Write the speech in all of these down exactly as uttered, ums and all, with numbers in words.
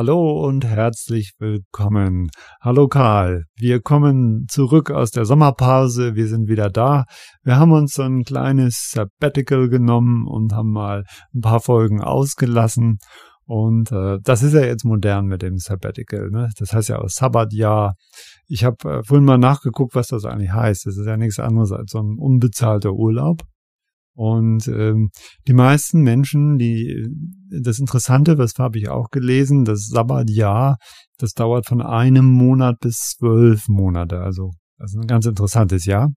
Hallo und herzlich willkommen. Hallo Karl, wir kommen zurück aus der Sommerpause, wir sind wieder da. Wir haben uns so ein kleines Sabbatical genommen und haben mal ein paar Folgen ausgelassen. Und äh, das ist ja jetzt modern mit dem Sabbatical, ne? Das heißt ja auch Sabbatjahr. Ich habe äh, vorhin mal nachgeguckt, was das eigentlich heißt. Das ist ja nichts anderes als so ein unbezahlter Urlaub. Und ähm, die meisten Menschen, die das Interessante, das habe ich auch gelesen, das Sabbatjahr, das dauert von einem Monat bis zwölf Monate. Also das ist ein ganz interessantes Jahr.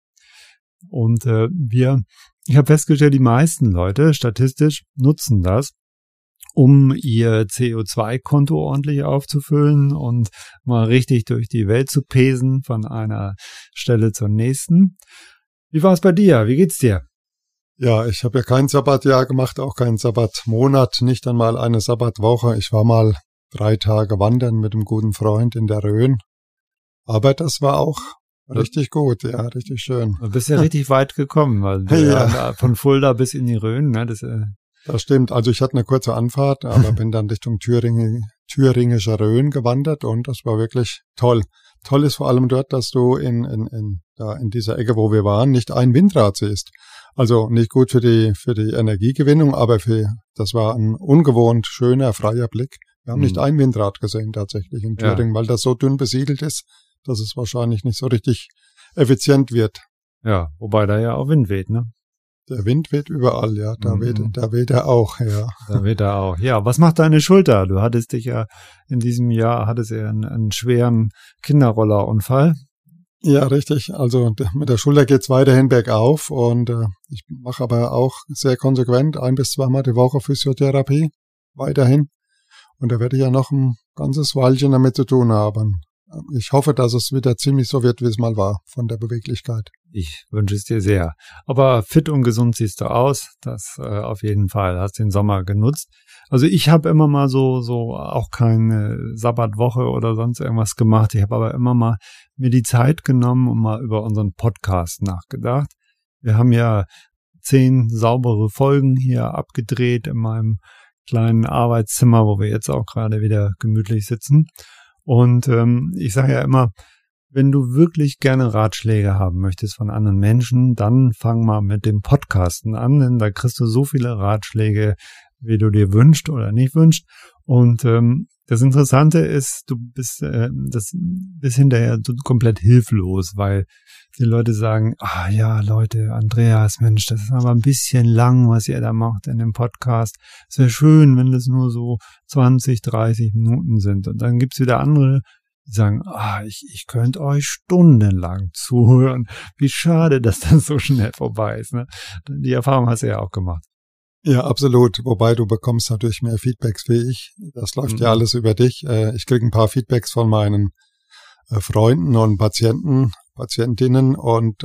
Und äh, wir, ich habe festgestellt, die meisten Leute statistisch nutzen das, um ihr C O zwei Konto ordentlich aufzufüllen und mal richtig durch die Welt zu pesen von einer Stelle zur nächsten. Wie war es bei dir? Wie geht's dir? Ja, ich habe ja kein Sabbatjahr gemacht, auch keinen Sabbatmonat, nicht einmal eine Sabbatwoche. Ich war mal drei Tage wandern mit einem guten Freund in der Rhön. Aber das war auch richtig gut, ja, richtig schön. Du bist ja richtig weit gekommen, weil du ja. Ja, von Fulda bis in die Rhön, ne? Das, äh das stimmt, also ich hatte eine kurze Anfahrt, aber bin dann Richtung Thüringen, thüringischer Rhön gewandert und das war wirklich toll. Toll ist vor allem dort, dass du in, in, in, da in dieser Ecke, wo wir waren, nicht ein Windrad siehst. Also nicht gut für die für die Energiegewinnung, aber für das war ein ungewohnt schöner, freier Blick. Wir haben mhm. nicht ein Windrad gesehen tatsächlich in Thüringen, ja. weil das so dünn besiedelt ist, dass es wahrscheinlich nicht so richtig effizient wird. Ja, wobei da ja auch Wind weht, ne? Der Wind weht überall, ja. Da, mhm. weht, da weht er auch, ja. Da weht er auch, ja. Was macht deine Schulter? Du hattest dich ja in diesem Jahr, hattest ja einen, einen schweren Kinderrollerunfall. Ja, richtig. Also mit der Schulter geht's weiterhin bergauf und äh, ich mache aber auch sehr konsequent ein bis zweimal die Woche Physiotherapie weiterhin. Und da werde ich ja noch ein ganzes Weilchen damit zu tun haben. Ich hoffe, dass es wieder ziemlich so wird, wie es mal war, von der Beweglichkeit. Ich wünsche es dir sehr. Aber fit und gesund siehst du aus. Das äh, auf jeden Fall. Hast den Sommer genutzt. Also ich habe immer mal so, so auch keine Sabbatwoche oder sonst irgendwas gemacht. Ich habe aber immer mal mir die Zeit genommen und mal über unseren Podcast nachgedacht. Wir haben ja zehn saubere Folgen hier abgedreht in meinem kleinen Arbeitszimmer, wo wir jetzt auch gerade wieder gemütlich sitzen. Und ähm, ich sage ja immer, wenn du wirklich gerne Ratschläge haben möchtest von anderen Menschen, dann fang mal mit dem Podcasten an, denn da kriegst du so viele Ratschläge, wie du dir wünschst oder nicht wünschst. Und ähm, das Interessante ist, du bist äh, das bis hinterher komplett hilflos, weil die Leute sagen, ah ja, Leute, Andreas, Mensch, das ist aber ein bisschen lang, was ihr da macht in dem Podcast. Es wäre schön, wenn das nur so zwanzig, dreißig Minuten sind. Und dann gibt's wieder andere, die sagen, ah, ich, ich könnte euch stundenlang zuhören. Wie schade, dass das so schnell vorbei ist, ne? Die Erfahrung hast du ja auch gemacht. Ja, absolut. Wobei du bekommst natürlich mehr Feedbacks wie ich. Das läuft mhm. ja alles über dich. Ich kriege ein paar Feedbacks von meinen Freunden und Patienten, Patientinnen und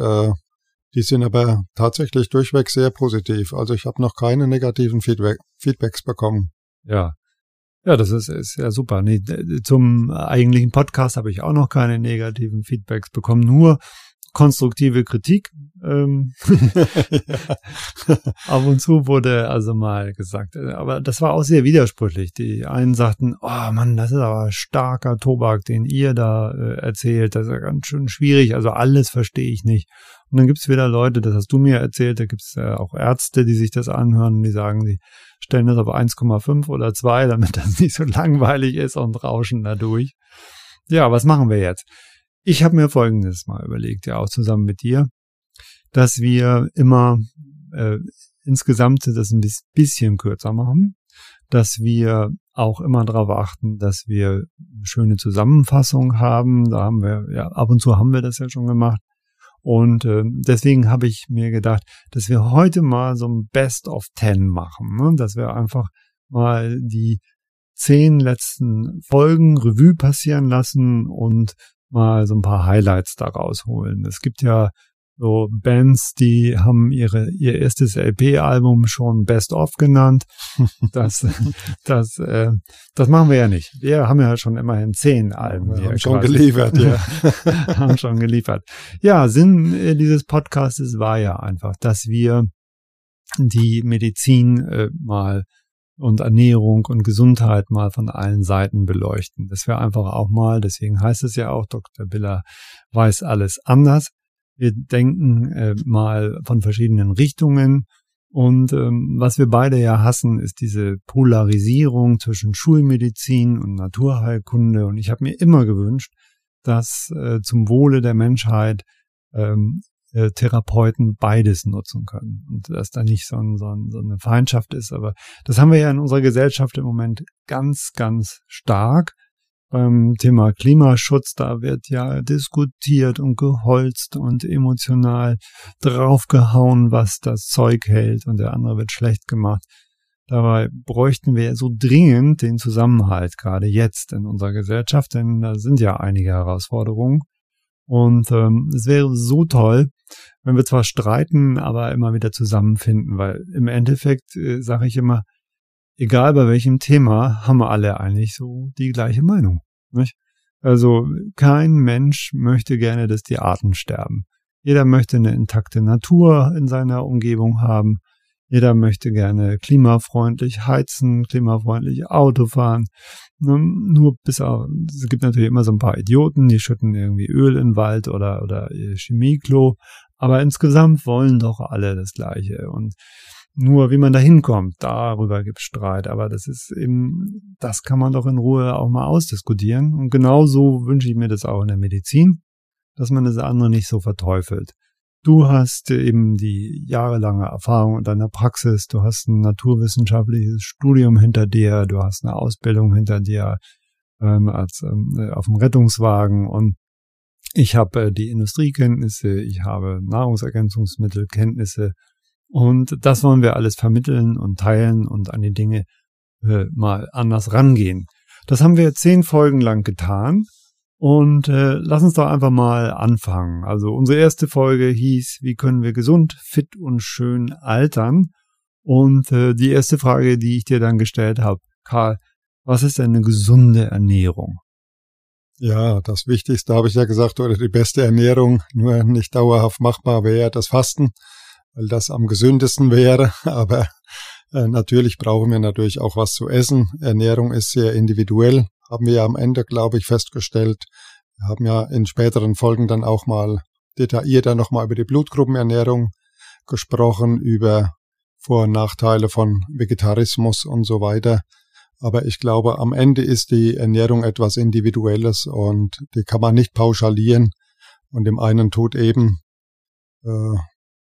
die sind aber tatsächlich durchweg sehr positiv. Also ich habe noch keine negativen Feedback, Feedbacks bekommen. Ja. Ja, das ist, ist ja super. Nee, zum eigentlichen Podcast habe ich auch noch keine negativen Feedbacks bekommen. Nur konstruktive Kritik. Ähm, Ab und zu wurde also mal gesagt, aber das war auch sehr widersprüchlich. Die einen sagten, oh Mann, das ist aber starker Tobak, den ihr da äh, erzählt, das ist ja ganz schön schwierig, also alles verstehe ich nicht. Und dann gibt's wieder Leute, das hast du mir erzählt, da gibt's äh, auch Ärzte, die sich das anhören und die sagen, sie stellen das auf eins Komma fünf oder zwei, damit das nicht so langweilig ist und rauschen dadurch. Ja, was machen wir jetzt? Ich habe mir Folgendes mal überlegt, ja auch zusammen mit dir, dass wir immer äh, insgesamt das ein bisschen kürzer machen, dass wir auch immer darauf achten, dass wir eine schöne Zusammenfassung haben. Da haben wir, ja, ab und zu haben wir das ja schon gemacht. Und äh, deswegen habe ich mir gedacht, dass wir heute mal so ein Best of Ten machen, ne? Dass wir einfach mal die zehn letzten Folgen Revue passieren lassen und mal so ein paar Highlights da rausholen. Es gibt ja so Bands, die haben ihre ihr erstes L P-Album schon Best of genannt. Das das äh, das machen wir ja nicht. Wir haben ja schon immerhin zehn Alben. Wir haben schon geliefert, ja. haben schon geliefert. Ja, Sinn dieses Podcastes war ja einfach, dass wir die Medizin äh, mal und Ernährung und Gesundheit mal von allen Seiten beleuchten. Das wäre einfach auch mal, deswegen heißt es ja auch, Doktor Biller weiß alles anders. Wir denken äh, mal von verschiedenen Richtungen. Und ähm, was wir beide ja hassen, ist diese Polarisierung zwischen Schulmedizin und Naturheilkunde. Und ich habe mir immer gewünscht, dass äh, zum Wohle der Menschheit ähm, äh, Therapeuten beides nutzen können. Und dass da nicht so, ein, so, ein, so eine Feindschaft ist. Aber das haben wir ja in unserer Gesellschaft im Moment ganz, ganz stark. Beim Thema Klimaschutz, da wird ja diskutiert und geholzt und emotional draufgehauen, was das Zeug hält und der andere wird schlecht gemacht. Dabei bräuchten wir so dringend den Zusammenhalt, gerade jetzt in unserer Gesellschaft, denn da sind ja einige Herausforderungen. Und ähm, es wäre so toll, wenn wir zwar streiten, aber immer wieder zusammenfinden, weil im Endeffekt äh, sage ich immer, egal bei welchem Thema, haben wir alle eigentlich so die gleiche Meinung, nicht? Also kein Mensch möchte gerne, dass die Arten sterben. Jeder möchte eine intakte Natur in seiner Umgebung haben. Jeder möchte gerne klimafreundlich heizen, klimafreundlich Auto fahren. Nur bis auf, es gibt natürlich immer so ein paar Idioten, die schütten irgendwie Öl in den Wald oder, oder Chemieklo. Aber insgesamt wollen doch alle das Gleiche. Und nur wie man da hinkommt, darüber gibt es Streit. Aber das ist eben, das kann man doch in Ruhe auch mal ausdiskutieren. Und genauso wünsche ich mir das auch in der Medizin, dass man das andere nicht so verteufelt. Du hast eben die jahrelange Erfahrung in deiner Praxis, du hast ein naturwissenschaftliches Studium hinter dir, du hast eine Ausbildung hinter dir ähm, als ähm, auf dem Rettungswagen und ich habe äh, die Industriekenntnisse, ich habe Nahrungsergänzungsmittelkenntnisse. Und das wollen wir alles vermitteln und teilen und an die Dinge äh, mal anders rangehen. Das haben wir zehn Folgen lang getan und äh, lass uns doch einfach mal anfangen. Also unsere erste Folge hieß, wie können wir gesund, fit und schön altern? Und äh, die erste Frage, die ich dir dann gestellt habe, Karl, was ist denn eine gesunde Ernährung? Ja, das Wichtigste habe ich ja gesagt, oder die beste Ernährung, nur nicht dauerhaft machbar wäre das Fasten, weil das am gesündesten wäre, aber äh, natürlich brauchen wir natürlich auch was zu essen. Ernährung ist sehr individuell, haben wir ja am Ende, glaube ich, festgestellt. Wir haben ja in späteren Folgen dann auch mal detaillierter nochmal über die Blutgruppenernährung gesprochen, über Vor- und Nachteile von Vegetarismus und so weiter. Aber ich glaube, am Ende ist die Ernährung etwas Individuelles und die kann man nicht pauschalieren. Und dem einen tut eben äh,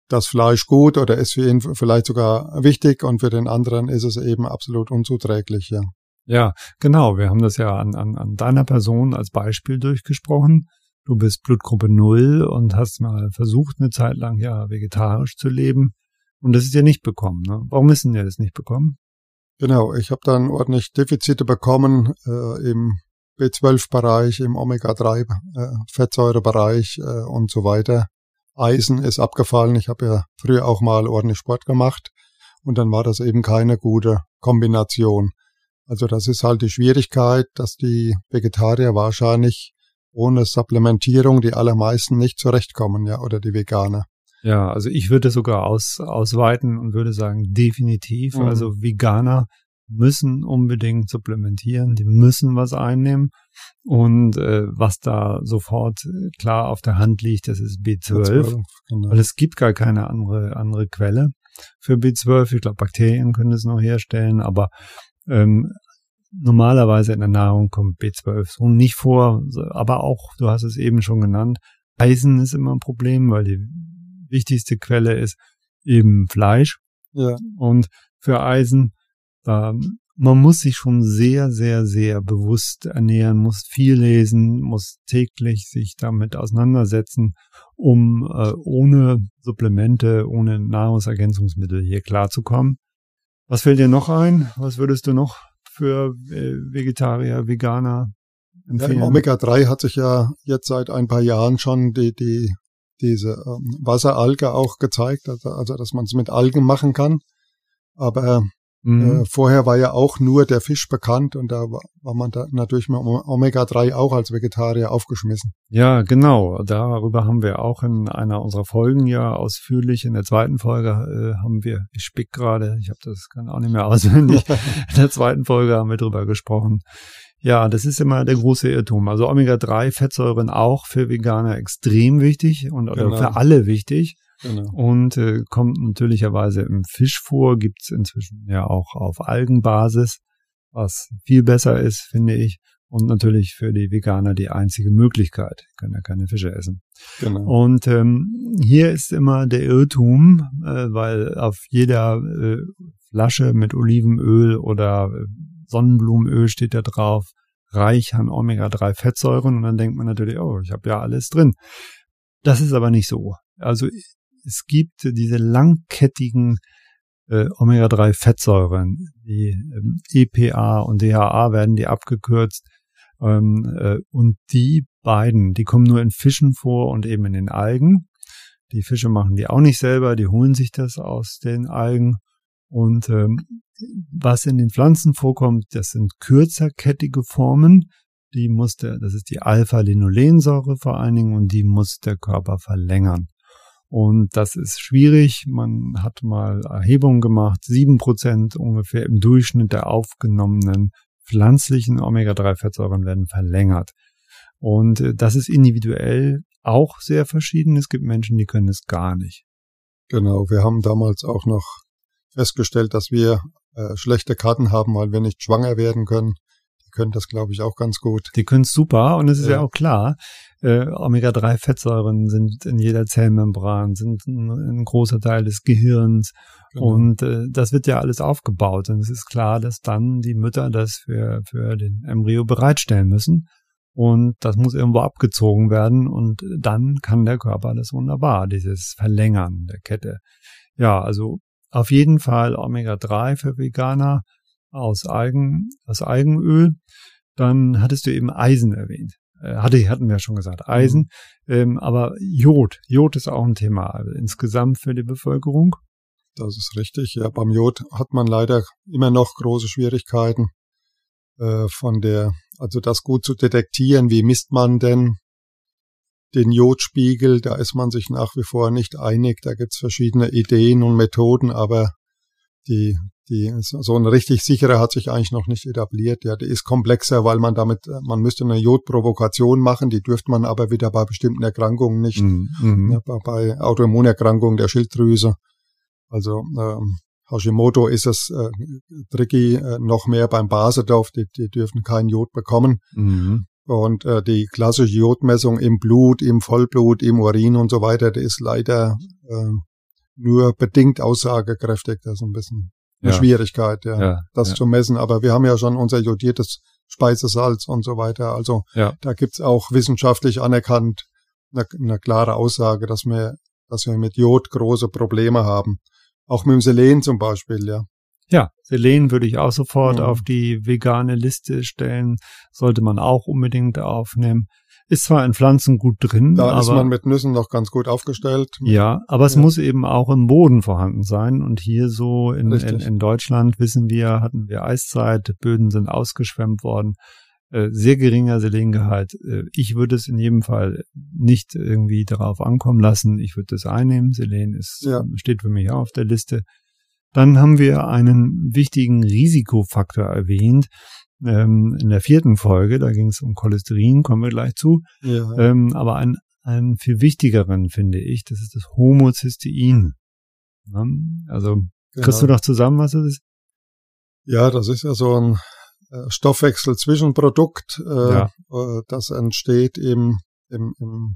das Fleisch gut oder ist für ihn vielleicht sogar wichtig und für den anderen ist es eben absolut unzuträglich, ja. Ja, genau. Wir haben das ja an, an, an deiner Person als Beispiel durchgesprochen. Du bist Blutgruppe null und hast mal versucht, eine Zeit lang ja vegetarisch zu leben und das ist dir nicht bekommen, ne? Warum ist denn dir das nicht bekommen? Genau, ich habe dann ordentlich Defizite bekommen äh, im B zwölf Bereich, im Omega drei Fettsäurebereich äh, und so weiter. Eisen ist abgefallen. Ich habe ja früher auch mal ordentlich Sport gemacht und dann war das eben keine gute Kombination. Also das ist halt die Schwierigkeit, dass die Vegetarier wahrscheinlich ohne Supplementierung die allermeisten nicht zurechtkommen, ja, oder die Veganer. Ja, also ich würde sogar aus, ausweiten und würde sagen, definitiv. Mhm. Also Veganer müssen unbedingt supplementieren, die müssen was einnehmen und äh, was da sofort klar auf der Hand liegt, das ist B zwölf, B zwölf, genau. Weil es gibt gar keine andere andere Quelle für B zwölf, ich glaube Bakterien können es noch herstellen, aber ähm, normalerweise in der Nahrung kommt B zwölf so nicht vor, aber auch, du hast es eben schon genannt, Eisen ist immer ein Problem, weil die wichtigste Quelle ist eben Fleisch, ja. Und für Eisen man muss sich schon sehr, sehr, sehr bewusst ernähren, muss viel lesen, muss täglich sich damit auseinandersetzen, um äh, ohne Supplemente, ohne Nahrungsergänzungsmittel hier klarzukommen. Was fällt dir noch ein? Was würdest du noch für äh, Vegetarier, Veganer empfehlen? Ja, Omega drei hat sich ja jetzt seit ein paar Jahren schon die, die diese ähm, Wasseralge auch gezeigt, also, also dass man es mit Algen machen kann. Aber Mhm. Äh, vorher war ja auch nur der Fisch bekannt und da war man da natürlich mit Omega drei auch als Vegetarier aufgeschmissen. Ja, genau. Darüber haben wir auch in einer unserer Folgen ja ausführlich, in der zweiten Folge äh, haben wir, ich spick gerade, ich habe das kann auch nicht mehr auswendig, in der zweiten Folge haben wir drüber gesprochen. Ja, das ist immer der große Irrtum. Also Omega drei Fettsäuren auch für Veganer extrem wichtig und oder genau. für alle wichtig. Genau. Und äh, kommt natürlicherweise im Fisch vor, gibt es inzwischen ja auch auf Algenbasis, was viel besser ist, finde ich. Und natürlich für die Veganer die einzige Möglichkeit. Die können ja keine Fische essen. Genau. Und ähm, hier ist immer der Irrtum, äh, weil auf jeder äh, Flasche mit Olivenöl oder äh, Sonnenblumenöl steht da drauf, reich an Omega drei Fettsäuren. Und dann denkt man natürlich, oh, ich habe ja alles drin. Das ist aber nicht so. Also es gibt diese langkettigen äh, Omega drei Fettsäuren, die ähm, E P A und D H A werden die abgekürzt. Ähm, äh, und die beiden, die kommen nur in Fischen vor und eben in den Algen. Die Fische machen die auch nicht selber, die holen sich das aus den Algen. Und ähm, was in den Pflanzen vorkommt, das sind kürzerkettige Formen. Die muss der, das ist die Alpha-Linolensäure vor allen Dingen und die muss der Körper verlängern. Und das ist schwierig. Man hat mal Erhebungen gemacht. Sieben Prozent ungefähr im Durchschnitt der aufgenommenen pflanzlichen Omega drei Fettsäuren werden verlängert. Und das ist individuell auch sehr verschieden. Es gibt Menschen, die können es gar nicht. Genau. Wir haben damals auch noch festgestellt, dass wir äh, schlechte Karten haben, weil wir nicht schwanger werden können. Können das, glaube ich, auch ganz gut. Die können es super und es ist ja, ja auch klar, äh, Omega drei Fettsäuren sind in jeder Zellmembran, sind ein, ein großer Teil des Gehirns genau. und äh, das wird ja alles aufgebaut und es ist klar, dass dann die Mütter das für, für den Embryo bereitstellen müssen und das muss irgendwo abgezogen werden und dann kann der Körper das wunderbar, dieses Verlängern der Kette. Ja, also auf jeden Fall Omega drei für Veganer, aus Algen, aus Algenöl. Dann hattest du eben Eisen erwähnt. Hatte, hatten wir ja schon gesagt, Eisen. Mhm. Ähm, aber Jod, Jod ist auch ein Thema also insgesamt für die Bevölkerung. Das ist richtig. Ja, beim Jod hat man leider immer noch große Schwierigkeiten äh, von der, also das gut zu detektieren. Wie misst man denn den Jodspiegel? Da ist man sich nach wie vor nicht einig. Da gibt es verschiedene Ideen und Methoden, aber die Die, so eine richtig sichere hat sich eigentlich noch nicht etabliert. Ja, die ist komplexer, weil man damit, man müsste eine Jodprovokation machen, die dürfte man aber wieder bei bestimmten Erkrankungen nicht, mhm. ja, bei, bei Autoimmunerkrankungen der Schilddrüse. Also ähm, Hashimoto ist es äh, tricky, äh, noch mehr beim Basedorf, die, die dürfen kein Jod bekommen. Mhm. Und äh, die klassische Jodmessung im Blut, im Vollblut, im Urin und so weiter, die ist leider äh, nur bedingt aussagekräftig, das ist ein bisschen Eine ja. Schwierigkeit, ja, ja das ja. zu messen. Aber wir haben ja schon unser jodiertes Speisesalz und so weiter. Also ja. da gibt's auch wissenschaftlich anerkannt eine, eine klare Aussage, dass wir, dass wir mit Jod große Probleme haben. Auch mit dem Selen zum Beispiel, ja. Ja, Selen würde ich auch sofort ja. auf die vegane Liste stellen. Sollte man auch unbedingt aufnehmen. Ist zwar in Pflanzen gut drin, da aber... Da ist man mit Nüssen noch ganz gut aufgestellt. Ja, aber es ja. muss eben auch im Boden vorhanden sein. Und hier so in, in, in Deutschland, wissen wir, hatten wir Eiszeit, Böden sind ausgeschwemmt worden. Äh, sehr geringer Selengehalt. Äh, ich würde es in jedem Fall nicht irgendwie darauf ankommen lassen. Ich würde es einnehmen. Selen ist, ja. steht für mich auch auf der Liste. Dann haben wir einen wichtigen Risikofaktor erwähnt. In der vierten Folge, da ging es um Cholesterin, kommen wir gleich zu. Ja. Ähm, aber einen, einen viel wichtigeren finde ich, das ist das Homocystein. Ja, also kriegst genau. du noch zusammen, was das ist? Ja, das ist ja so ein äh, Stoffwechsel-Zwischenprodukt, äh, ja. äh, das entsteht im, im, im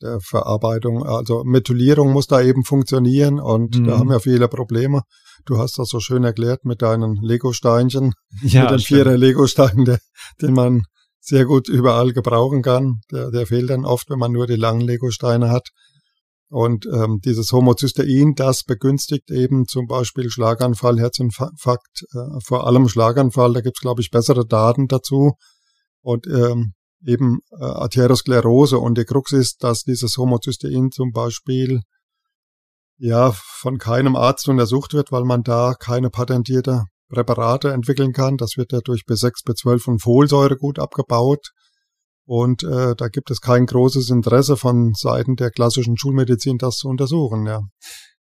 der Verarbeitung, also Methylierung muss da eben funktionieren und mhm. da haben wir viele Probleme. Du hast das so schön erklärt mit deinen Lego-Steinchen, ja, mit den Vierer-Lego-Steinen, der, den man sehr gut überall gebrauchen kann. Der, der fehlt dann oft, wenn man nur die langen Lego-Steine hat. Und ähm, dieses Homocystein, das begünstigt eben zum Beispiel Schlaganfall, Herzinfarkt, äh, vor allem Schlaganfall. Da gibt's, glaube ich, bessere Daten dazu. Und ähm, eben äh, Arteriosklerose. Und die Krux ist, dass dieses Homocystein zum Beispiel ja von keinem Arzt untersucht wird, weil man da keine patentierte Präparate entwickeln kann. Das wird ja durch B sechs, B zwölf und Folsäure gut abgebaut. Und äh, da gibt es kein großes Interesse von Seiten der klassischen Schulmedizin, das zu untersuchen. Ja,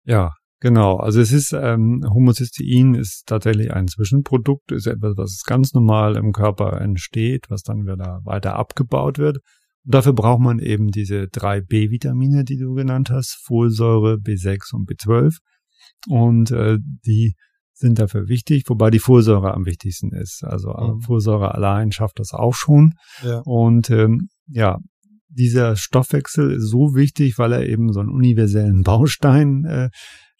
ja genau. Also es ist, ähm, Homocystein ist tatsächlich ein Zwischenprodukt, ist etwas, was ganz normal im Körper entsteht, was dann wieder weiter abgebaut wird. Und dafür braucht man eben diese drei B-Vitamine, die du genannt hast, Folsäure, B sechs und B zwölf. Und äh, die sind dafür wichtig, wobei die Folsäure am wichtigsten ist. Also mhm. Folsäure allein schafft das auch schon. Ja. Und ähm, ja, dieser Stoffwechsel ist so wichtig, weil er eben so einen universellen Baustein äh,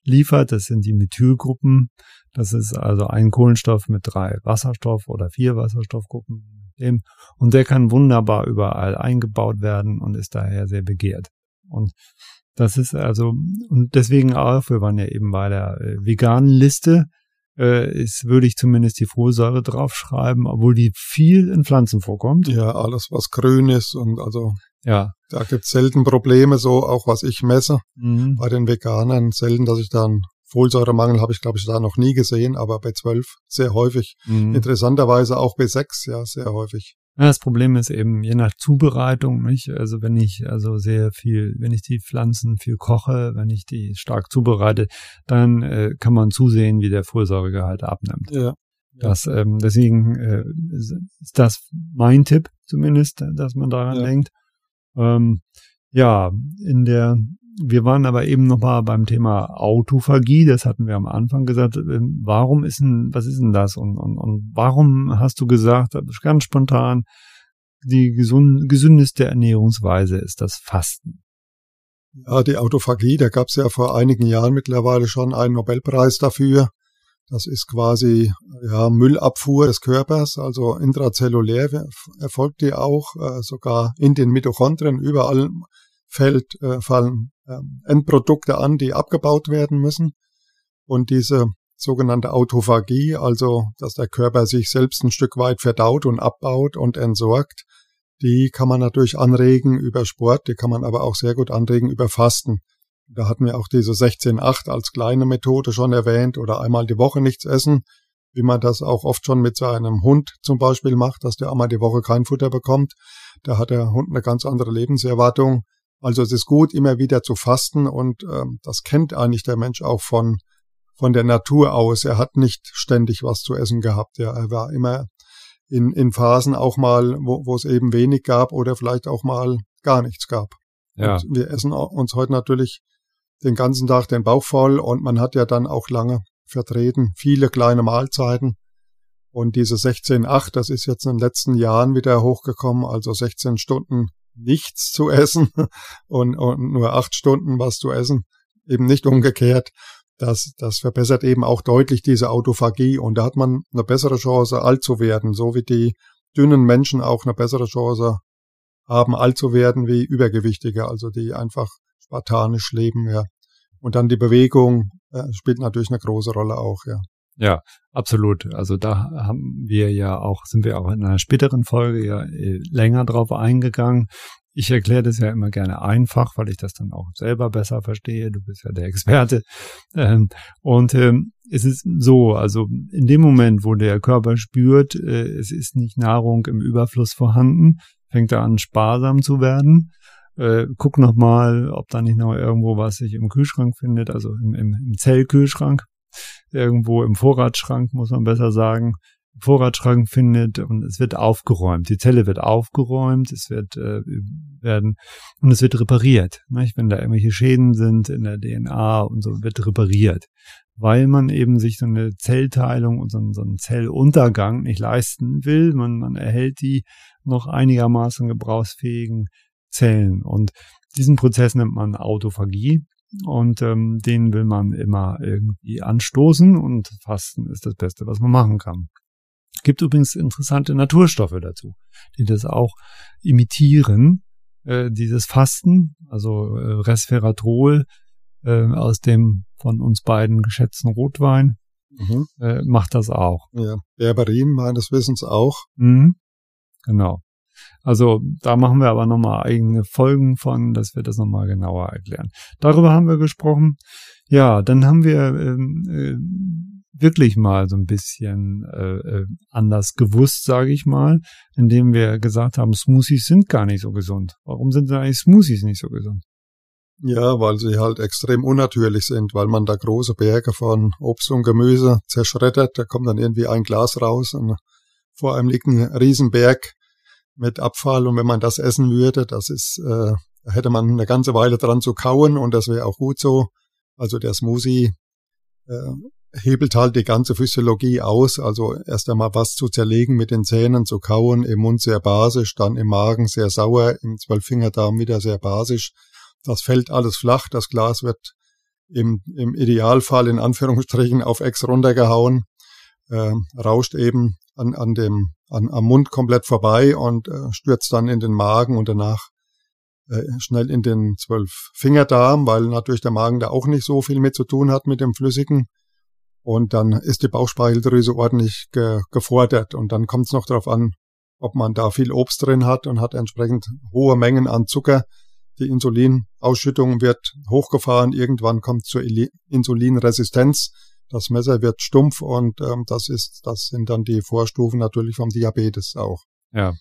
liefert. Das sind die Methylgruppen. Das ist also ein Kohlenstoff mit drei Wasserstoff- oder vier Wasserstoffgruppen. Und der kann wunderbar überall eingebaut werden und ist daher sehr begehrt. Und das ist also, und deswegen auch, wir waren ja eben bei der äh, veganen Liste, äh, ist, würde ich zumindest die Folsäure draufschreiben, obwohl die viel in Pflanzen vorkommt. Ja, alles, was grün ist und also ja, da gibt es selten Probleme, so auch was ich messe. Mhm. Bei den Veganern selten, dass ich dann Folsäuremangel habe ich, glaube ich, da noch nie gesehen, aber B zwölf sehr häufig. Mhm. Interessanterweise auch B sechs, ja, sehr häufig. Ja, das Problem ist eben, je nach Zubereitung, nicht? Also wenn ich also sehr viel, wenn ich die Pflanzen viel koche, wenn ich die stark zubereite, dann äh, kann man zusehen, wie der Folsäuregehalt abnimmt. Ja. Das, ähm, deswegen äh, ist das mein Tipp zumindest, dass man daran ja. denkt. Ähm, ja, in der Wir waren aber eben nochmal beim Thema Autophagie, das hatten wir am Anfang gesagt. Warum ist denn, was ist denn das? Und, und, und warum hast du gesagt, ganz spontan, die gesund, gesündeste Ernährungsweise ist das Fasten? Ja, die Autophagie, da gab es ja vor einigen Jahren mittlerweile schon einen Nobelpreis dafür. Das ist quasi ja, Müllabfuhr des Körpers, also intrazellulär erfolgt die auch, äh, sogar in den Mitochondrien, überall fällt, äh, fallen Endprodukte an, die abgebaut werden müssen. Und diese sogenannte Autophagie, also dass der Körper sich selbst ein Stück weit verdaut und abbaut und entsorgt, die kann man natürlich anregen über Sport, die kann man aber auch sehr gut anregen über Fasten. Da hatten wir auch diese sechzehn acht als kleine Methode schon erwähnt oder einmal die Woche nichts essen, wie man das auch oft schon mit seinem Hund zum Beispiel macht, dass der einmal die Woche kein Futter bekommt. Da hat der Hund eine ganz andere Lebenserwartung. Also es ist gut, immer wieder zu fasten und ähm, das kennt eigentlich der Mensch auch von von der Natur aus. Er hat nicht ständig was zu essen gehabt. Ja, er war immer in in Phasen auch mal, wo, wo es eben wenig gab oder vielleicht auch mal gar nichts gab. Ja. Und wir essen uns heute natürlich den ganzen Tag den Bauch voll und man hat ja dann auch lange vertreten, viele kleine Mahlzeiten. Und diese sechzehn acht, das ist jetzt in den letzten Jahren wieder hochgekommen, also sechzehn Stunden nichts zu essen und, und nur acht Stunden was zu essen, eben nicht umgekehrt. Das, das verbessert eben auch deutlich diese Autophagie und da hat man eine bessere Chance, alt zu werden, so wie die dünnen Menschen auch eine bessere Chance haben, alt zu werden wie Übergewichtige, also die einfach spartanisch leben. Ja. Und dann die Bewegung äh, spielt natürlich eine große Rolle auch, ja. Ja, absolut. Also da haben wir ja auch, sind wir auch in einer späteren Folge ja länger drauf eingegangen. Ich erkläre das ja immer gerne einfach, weil ich das dann auch selber besser verstehe. Du bist ja der Experte. Und es ist so, also in dem Moment, wo der Körper spürt, es ist nicht Nahrung im Überfluss vorhanden, fängt er an, sparsam zu werden. Äh, guck nochmal, ob da nicht noch irgendwo was sich im Kühlschrank findet, also im, im, im Zellkühlschrank. Irgendwo im Vorratsschrank, muss man besser sagen, im Vorratsschrank findet und es wird aufgeräumt. Die Zelle wird aufgeräumt, es wird äh, werden und es wird repariert. Nicht? Wenn da irgendwelche Schäden sind in der D N A und so, wird repariert. Weil man eben sich so eine Zellteilung und so, so einen Zelluntergang nicht leisten will. Man, man erhält die noch einigermaßen gebrauchsfähigen Zellen. Und diesen Prozess nennt man Autophagie. Und ähm, den will man immer irgendwie anstoßen und Fasten ist das Beste, was man machen kann. Es gibt übrigens interessante Naturstoffe dazu, die das auch imitieren, äh, dieses Fasten, also äh, Resveratrol äh, aus dem von uns beiden geschätzten Rotwein, mhm. äh, macht das auch. Ja, Berberin meines Wissens auch. Mhm. Genau. Also da machen wir aber nochmal eigene Folgen von, dass wir das nochmal genauer erklären. Darüber haben wir gesprochen. Ja, dann haben wir, äh, wirklich mal so ein bisschen äh, anders gewusst, sage ich mal, indem wir gesagt haben, Smoothies sind gar nicht so gesund. Warum sind denn eigentlich Smoothies nicht so gesund? Ja, weil sie halt extrem unnatürlich sind, weil man da große Berge von Obst und Gemüse zerschreddert, da kommt dann irgendwie ein Glas raus und vor einem liegt ein Riesenberg mit Abfall, und wenn man das essen würde, das ist, äh, da hätte man eine ganze Weile dran zu kauen, und das wäre auch gut so. Also der Smoothie äh, hebelt halt die ganze Physiologie aus, also erst einmal was zu zerlegen, mit den Zähnen zu kauen, im Mund sehr basisch, dann im Magen sehr sauer, im Zwölffingerdarm wieder sehr basisch. Das fällt alles flach, das Glas wird im, im Idealfall in Anführungsstrichen auf Ex runtergehauen, äh, rauscht eben an, an dem, an, am Mund komplett vorbei und äh, stürzt dann in den Magen und danach äh, schnell in den Zwölffingerdarm, weil natürlich der Magen da auch nicht so viel mit zu tun hat mit dem Flüssigen. Und dann ist die Bauchspeicheldrüse ordentlich ge, gefordert, und dann kommt es noch darauf an, ob man da viel Obst drin hat und hat entsprechend hohe Mengen an Zucker. Die Insulinausschüttung wird hochgefahren, irgendwann kommt zur Insulinresistenz, das Messer wird stumpf, und ähm, das ist, das sind dann die Vorstufen natürlich vom Diabetes auch. Ja,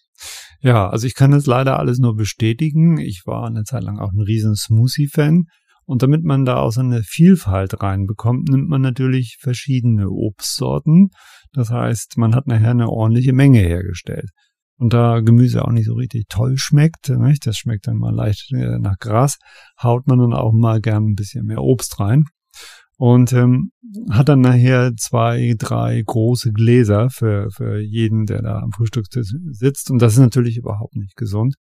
ja, also ich kann das leider alles nur bestätigen. Ich war eine Zeit lang auch ein riesen Smoothie-Fan, und damit man da auch so eine Vielfalt reinbekommt, nimmt man natürlich verschiedene Obstsorten. Das heißt, man hat nachher eine ordentliche Menge hergestellt. Und da Gemüse auch nicht so richtig toll schmeckt, nicht? Das schmeckt dann mal leicht nach Gras, haut man dann auch mal gern ein bisschen mehr Obst rein, und ähm, hat dann nachher zwei, drei große Gläser für für jeden, der da am Frühstückstisch sitzt, und das ist natürlich überhaupt nicht gesund,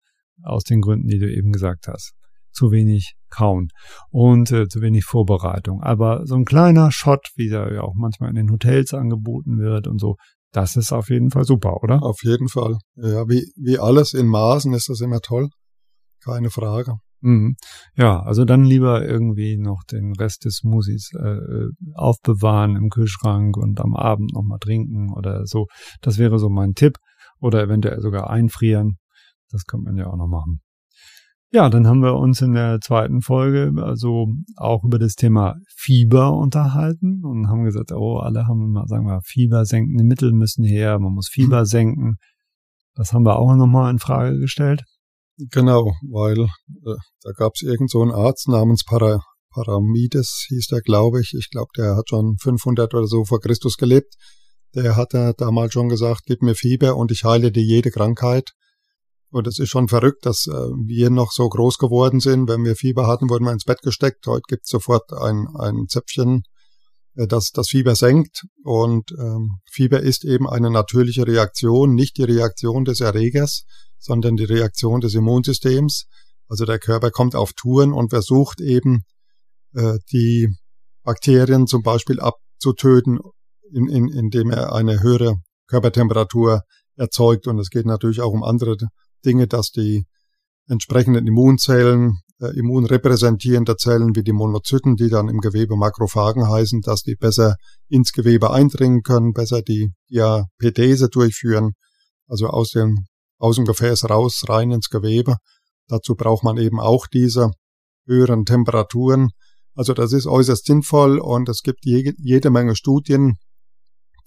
aus den Gründen, die du eben gesagt hast. Zu wenig kauen und äh, zu wenig Vorbereitung. Aber so ein kleiner Shot, wie der ja auch manchmal in den Hotels angeboten wird und so, das ist auf jeden Fall super, oder? Auf jeden Fall. Ja, wie, wie alles in Maßen ist das immer toll. Keine Frage. Mhm. Ja, also dann lieber irgendwie noch den Rest des Smoothies äh, aufbewahren im Kühlschrank und am Abend nochmal trinken oder so. Das wäre so mein Tipp. Oder eventuell sogar einfrieren. Das könnte man ja auch noch machen. Ja, dann haben wir uns in der zweiten Folge also auch über das Thema Fieber unterhalten und haben gesagt, oh, alle haben immer, sagen wir, Fieber senkende Mittel müssen her, man muss Fieber senken. Das haben wir auch nochmal in Frage gestellt. Genau, weil äh, da gab es irgend so einen Arzt namens Para, Paramides, hieß der, glaube ich. Ich glaube, der hat schon fünfhundert oder so vor Christus gelebt. Der hat da damals schon gesagt, gib mir Fieber und ich heile dir jede Krankheit. Und es ist schon verrückt, dass äh, wir noch so groß geworden sind. Wenn wir Fieber hatten, wurden wir ins Bett gesteckt. Heute gibt es sofort ein, ein Zäpfchen, äh, das das Fieber senkt. Und ähm, Fieber ist eben eine natürliche Reaktion, nicht die Reaktion des Erregers, sondern die Reaktion des Immunsystems. Also der Körper kommt auf Touren und versucht eben äh, die Bakterien zum Beispiel abzutöten, in, in, indem er eine höhere Körpertemperatur erzeugt. Und es geht natürlich auch um andere Dinge, dass die entsprechenden Immunzellen, äh, immunrepräsentierende Zellen wie die Monozyten, die dann im Gewebe Makrophagen heißen, dass die besser ins Gewebe eindringen können, besser die Diapedese durchführen, also aus dem, aus dem Gefäß raus, rein ins Gewebe. Dazu braucht man eben auch diese höheren Temperaturen. Also das ist äußerst sinnvoll, und es gibt je, jede Menge Studien,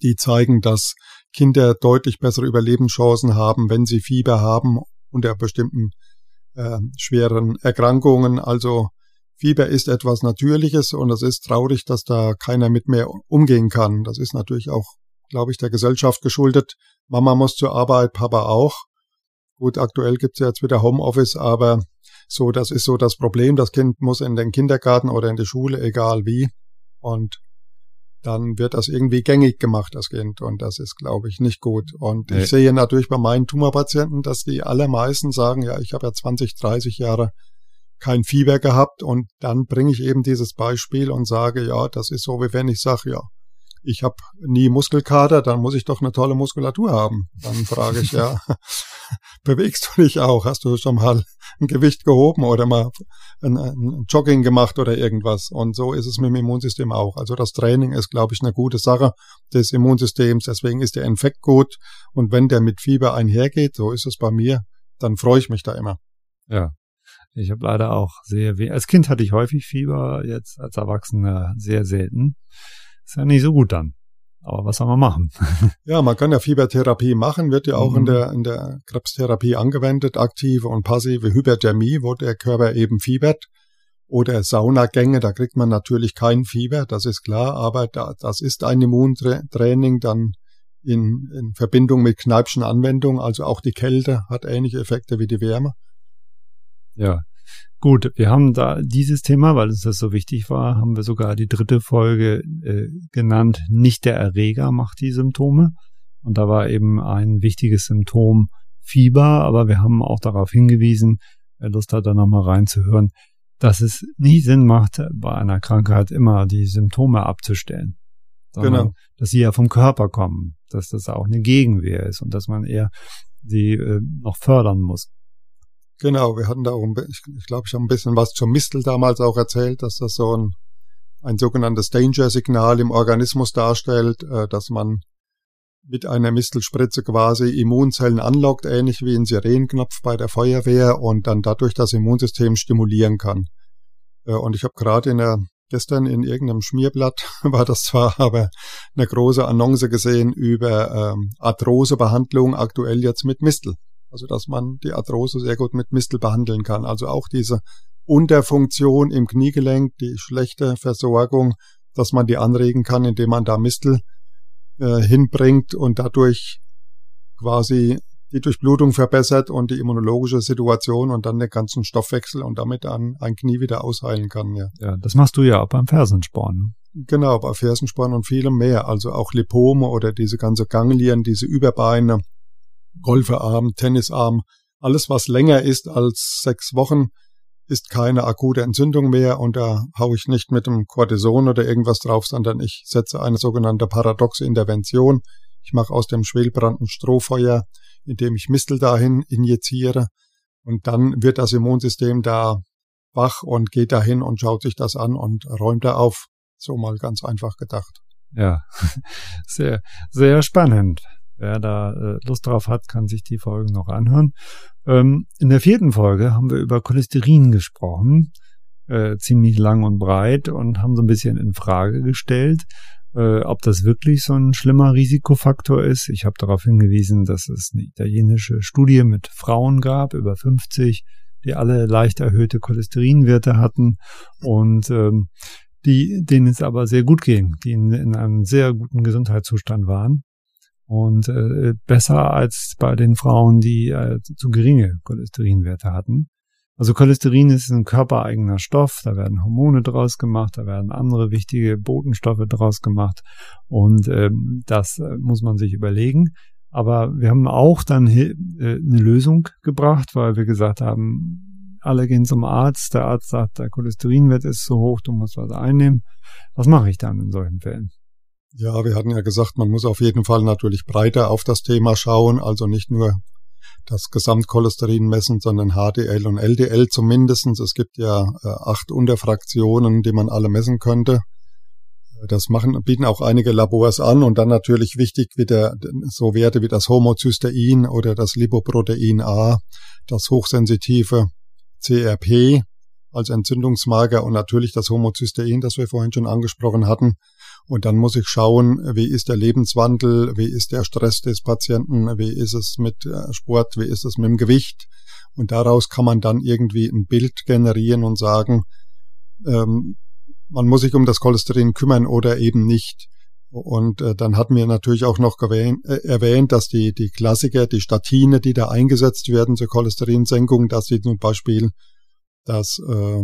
die zeigen, dass Kinder deutlich bessere Überlebenschancen haben, wenn sie Fieber haben unter bestimmten äh, schweren Erkrankungen. Also Fieber ist etwas Natürliches, und es ist traurig, dass da keiner mit mehr umgehen kann. Das ist natürlich auch, glaube ich, der Gesellschaft geschuldet. Mama muss zur Arbeit, Papa auch. Gut, aktuell gibt's ja jetzt wieder Homeoffice, aber so, das ist so das Problem. Das Kind muss in den Kindergarten oder in die Schule, egal wie. Und dann wird das irgendwie gängig gemacht, das Kind. Und das ist, glaube ich, nicht gut. Und nee. Ich sehe natürlich bei meinen Tumorpatienten, dass die allermeisten sagen, ja, ich habe ja zwanzig, dreißig Jahre kein Fieber gehabt. Und dann bringe ich eben dieses Beispiel und sage, ja, das ist so, wie wenn ich sage, ja, ich habe nie Muskelkater, dann muss ich doch eine tolle Muskulatur haben. Dann frage ich, ja, bewegst du dich auch? Hast du schon mal ein Gewicht gehoben oder mal ein, ein Jogging gemacht oder irgendwas? Und so ist es mit dem Immunsystem auch. Also das Training ist, glaube ich, eine gute Sache des Immunsystems. Deswegen ist der Infekt gut. Und wenn der mit Fieber einhergeht, so ist es bei mir, dann freue ich mich da immer. Ja. Ich habe leider auch sehr wenig. Als Kind hatte ich häufig Fieber, jetzt als Erwachsener sehr selten. Ist ja nicht so gut dann. Aber was soll man machen? Ja, man kann ja Fiebertherapie machen, wird ja auch mhm. in der, in der Krebstherapie angewendet. Aktive und passive Hyperthermie, wo der Körper eben fiebert. Oder Saunagänge, da kriegt man natürlich kein Fieber, das ist klar. Aber da, das ist ein Immuntraining dann in, in Verbindung mit Kneipschen Anwendung. Also auch die Kälte hat ähnliche Effekte wie die Wärme. Ja. Gut, wir haben da dieses Thema, weil uns das so wichtig war, haben wir sogar die dritte Folge äh, genannt, nicht der Erreger macht die Symptome. Und da war eben ein wichtiges Symptom Fieber, aber wir haben auch darauf hingewiesen, wer Lust hat, da nochmal reinzuhören, dass es nie Sinn macht, bei einer Krankheit immer die Symptome abzustellen. Sondern, genau, dass sie ja vom Körper kommen, dass das auch eine Gegenwehr ist und dass man eher sie äh, noch fördern muss. Genau, wir hatten da auch, ein, ich, ich glaube, ich habe ein bisschen was zum Mistel damals auch erzählt, dass das so ein, ein sogenanntes Danger-Signal im Organismus darstellt, äh, dass man mit einer Mistelspritze quasi Immunzellen anlockt, ähnlich wie ein Sirenenknopf bei der Feuerwehr, und dann dadurch das Immunsystem stimulieren kann. Äh, und ich habe gerade in der, gestern in irgendeinem Schmierblatt, war das zwar, aber eine große Annonce gesehen über ähm, Arthrosebehandlung, aktuell jetzt mit Mistel. Also dass man die Arthrose sehr gut mit Mistel behandeln kann. Also auch diese Unterfunktion im Kniegelenk, die schlechte Versorgung, dass man die anregen kann, indem man da Mistel äh, hinbringt und dadurch quasi die Durchblutung verbessert und die immunologische Situation und dann den ganzen Stoffwechsel und damit an ein Knie wieder ausheilen kann. Ja, ja, das machst du ja auch beim Fersensporn. Genau, bei Fersensporn und vielem mehr. Also auch Lipome oder diese ganze Ganglien, diese Überbeine, Golferarm, Tennisarm, alles was länger ist als sechs Wochen, ist keine akute Entzündung mehr, und da haue ich nicht mit dem Cortison oder irgendwas drauf, sondern ich setze eine sogenannte paradoxe Intervention. Ich mache aus dem schwelbrannten Strohfeuer, indem ich Mistel dahin injiziere, und dann wird das Immunsystem da wach und geht dahin und schaut sich das an und räumt da auf. So mal ganz einfach gedacht. Ja, sehr, sehr spannend. Wer da äh, Lust drauf hat, kann sich die Folgen noch anhören. Ähm, in der vierten Folge haben wir über Cholesterin gesprochen, äh, ziemlich lang und breit, und haben so ein bisschen in Frage gestellt, äh, ob das wirklich so ein schlimmer Risikofaktor ist. Ich habe darauf hingewiesen, dass es eine italienische Studie mit Frauen gab, über fünfzig, die alle leicht erhöhte Cholesterinwerte hatten und ähm, die, denen es aber sehr gut ging, die in, in einem sehr guten Gesundheitszustand waren. Und äh, besser als bei den Frauen, die äh, zu geringe Cholesterinwerte hatten. Also Cholesterin ist ein körpereigener Stoff, da werden Hormone draus gemacht, da werden andere wichtige Botenstoffe draus gemacht, und ähm, das äh, muss man sich überlegen. Aber wir haben auch dann äh, eine Lösung gebracht, weil wir gesagt haben, alle gehen zum Arzt, der Arzt sagt, der Cholesterinwert ist zu hoch, du musst was einnehmen. Was mache ich dann in solchen Fällen? Ja, wir hatten ja gesagt, man muss auf jeden Fall natürlich breiter auf das Thema schauen, also nicht nur das Gesamtcholesterin messen, sondern H D L und L D L zumindestens. Es gibt ja äh, acht Unterfraktionen, die man alle messen könnte. Das machen, bieten auch einige Labors an, und dann natürlich wichtig wieder so Werte wie das Homozystein oder das Lipoprotein A, das hochsensitive C R P als Entzündungsmarker und natürlich das Homozystein, das wir vorhin schon angesprochen hatten. Und dann muss ich schauen, wie ist der Lebenswandel, wie ist der Stress des Patienten, wie ist es mit Sport, wie ist es mit dem Gewicht. Und daraus kann man dann irgendwie ein Bild generieren und sagen, ähm, man muss sich um das Cholesterin kümmern oder eben nicht. Und äh, dann hatten wir natürlich auch noch gewähnt, äh, erwähnt, dass die, die Klassiker, die Statine, die da eingesetzt werden zur Cholesterinsenkung, dass sie zum Beispiel das äh,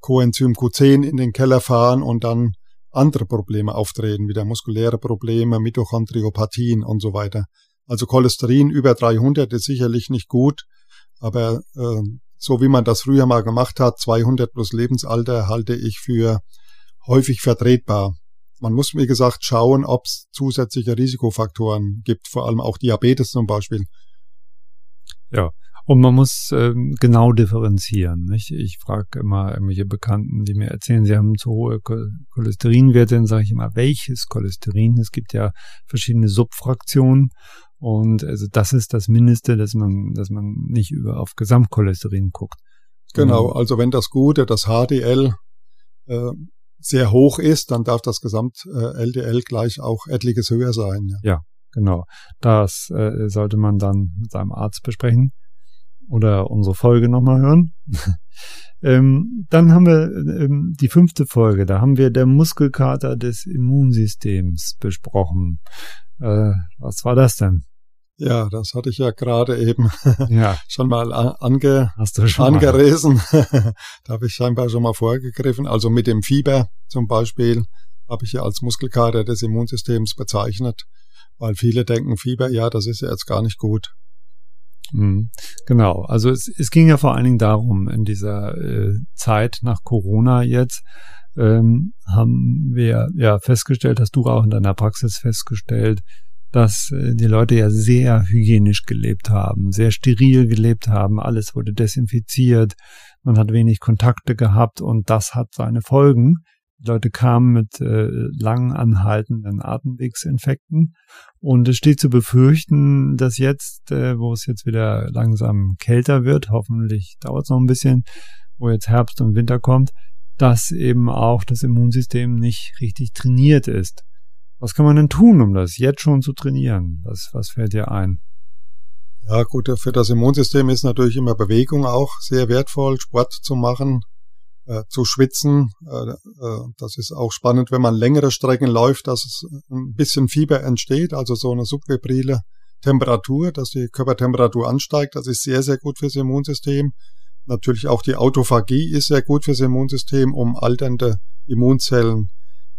Coenzym Q zehn in den Keller fahren und dann andere Probleme auftreten, wieder muskuläre Probleme, Mitochondriopathien und so weiter. Also Cholesterin über dreihundert ist sicherlich nicht gut, aber äh, so wie man das früher mal gemacht hat, zweihundert plus Lebensalter, halte ich für häufig vertretbar. Man muss, wie gesagt, schauen, ob es zusätzliche Risikofaktoren gibt, vor allem auch Diabetes zum Beispiel. Ja, und man muss äh, genau differenzieren, nicht? Ich frage immer irgendwelche Bekannten, die mir erzählen, sie haben zu hohe Cholesterinwerte, dann sage ich immer, welches Cholesterin? Es gibt ja verschiedene Subfraktionen, und also das ist das Mindeste, dass man, dass man nicht über auf Gesamtcholesterin guckt. Genau, also wenn das Gute, das H D L, äh, sehr hoch ist, dann darf das Gesamt-L D L gleich auch etliches höher sein. Ja, ja, genau. Das äh, sollte man dann mit seinem Arzt besprechen oder unsere Folge nochmal hören. ähm, dann haben wir ähm, die fünfte Folge. Da haben wir der Muskelkater des Immunsystems besprochen. Äh, was war das denn? Ja, das hatte ich ja gerade eben ja. schon mal ange, Hast du schon angerissen. Mal. Da habe ich scheinbar schon mal vorgegriffen. Also mit dem Fieber zum Beispiel habe ich ja als Muskelkater des Immunsystems bezeichnet, weil viele denken, Fieber, ja, das ist ja jetzt gar nicht gut. Mhm. Genau, also es, es ging ja vor allen Dingen darum, in dieser äh, Zeit nach Corona jetzt, ähm, haben wir ja festgestellt, hast du auch in deiner Praxis festgestellt, dass die Leute ja sehr hygienisch gelebt haben, sehr steril gelebt haben, alles wurde desinfiziert, man hat wenig Kontakte gehabt und das hat seine Folgen. Die Leute kamen mit äh, lang anhaltenden Atemwegsinfekten und es steht zu befürchten, dass jetzt, äh, wo es jetzt wieder langsam kälter wird, hoffentlich dauert es noch ein bisschen, wo jetzt Herbst und Winter kommt, dass eben auch das Immunsystem nicht richtig trainiert ist. Was kann man denn tun, um das jetzt schon zu trainieren? Was, was fällt dir ein? Ja gut, für das Immunsystem ist natürlich immer Bewegung auch sehr wertvoll, Sport zu machen, äh, zu schwitzen. Äh, äh, das ist auch spannend, wenn man längere Strecken läuft, dass es ein bisschen Fieber entsteht, also so eine subfebrile Temperatur, dass die Körpertemperatur ansteigt. Das ist sehr, sehr gut fürs Immunsystem. Natürlich auch die Autophagie ist sehr gut fürs Immunsystem, um alternde Immunzellen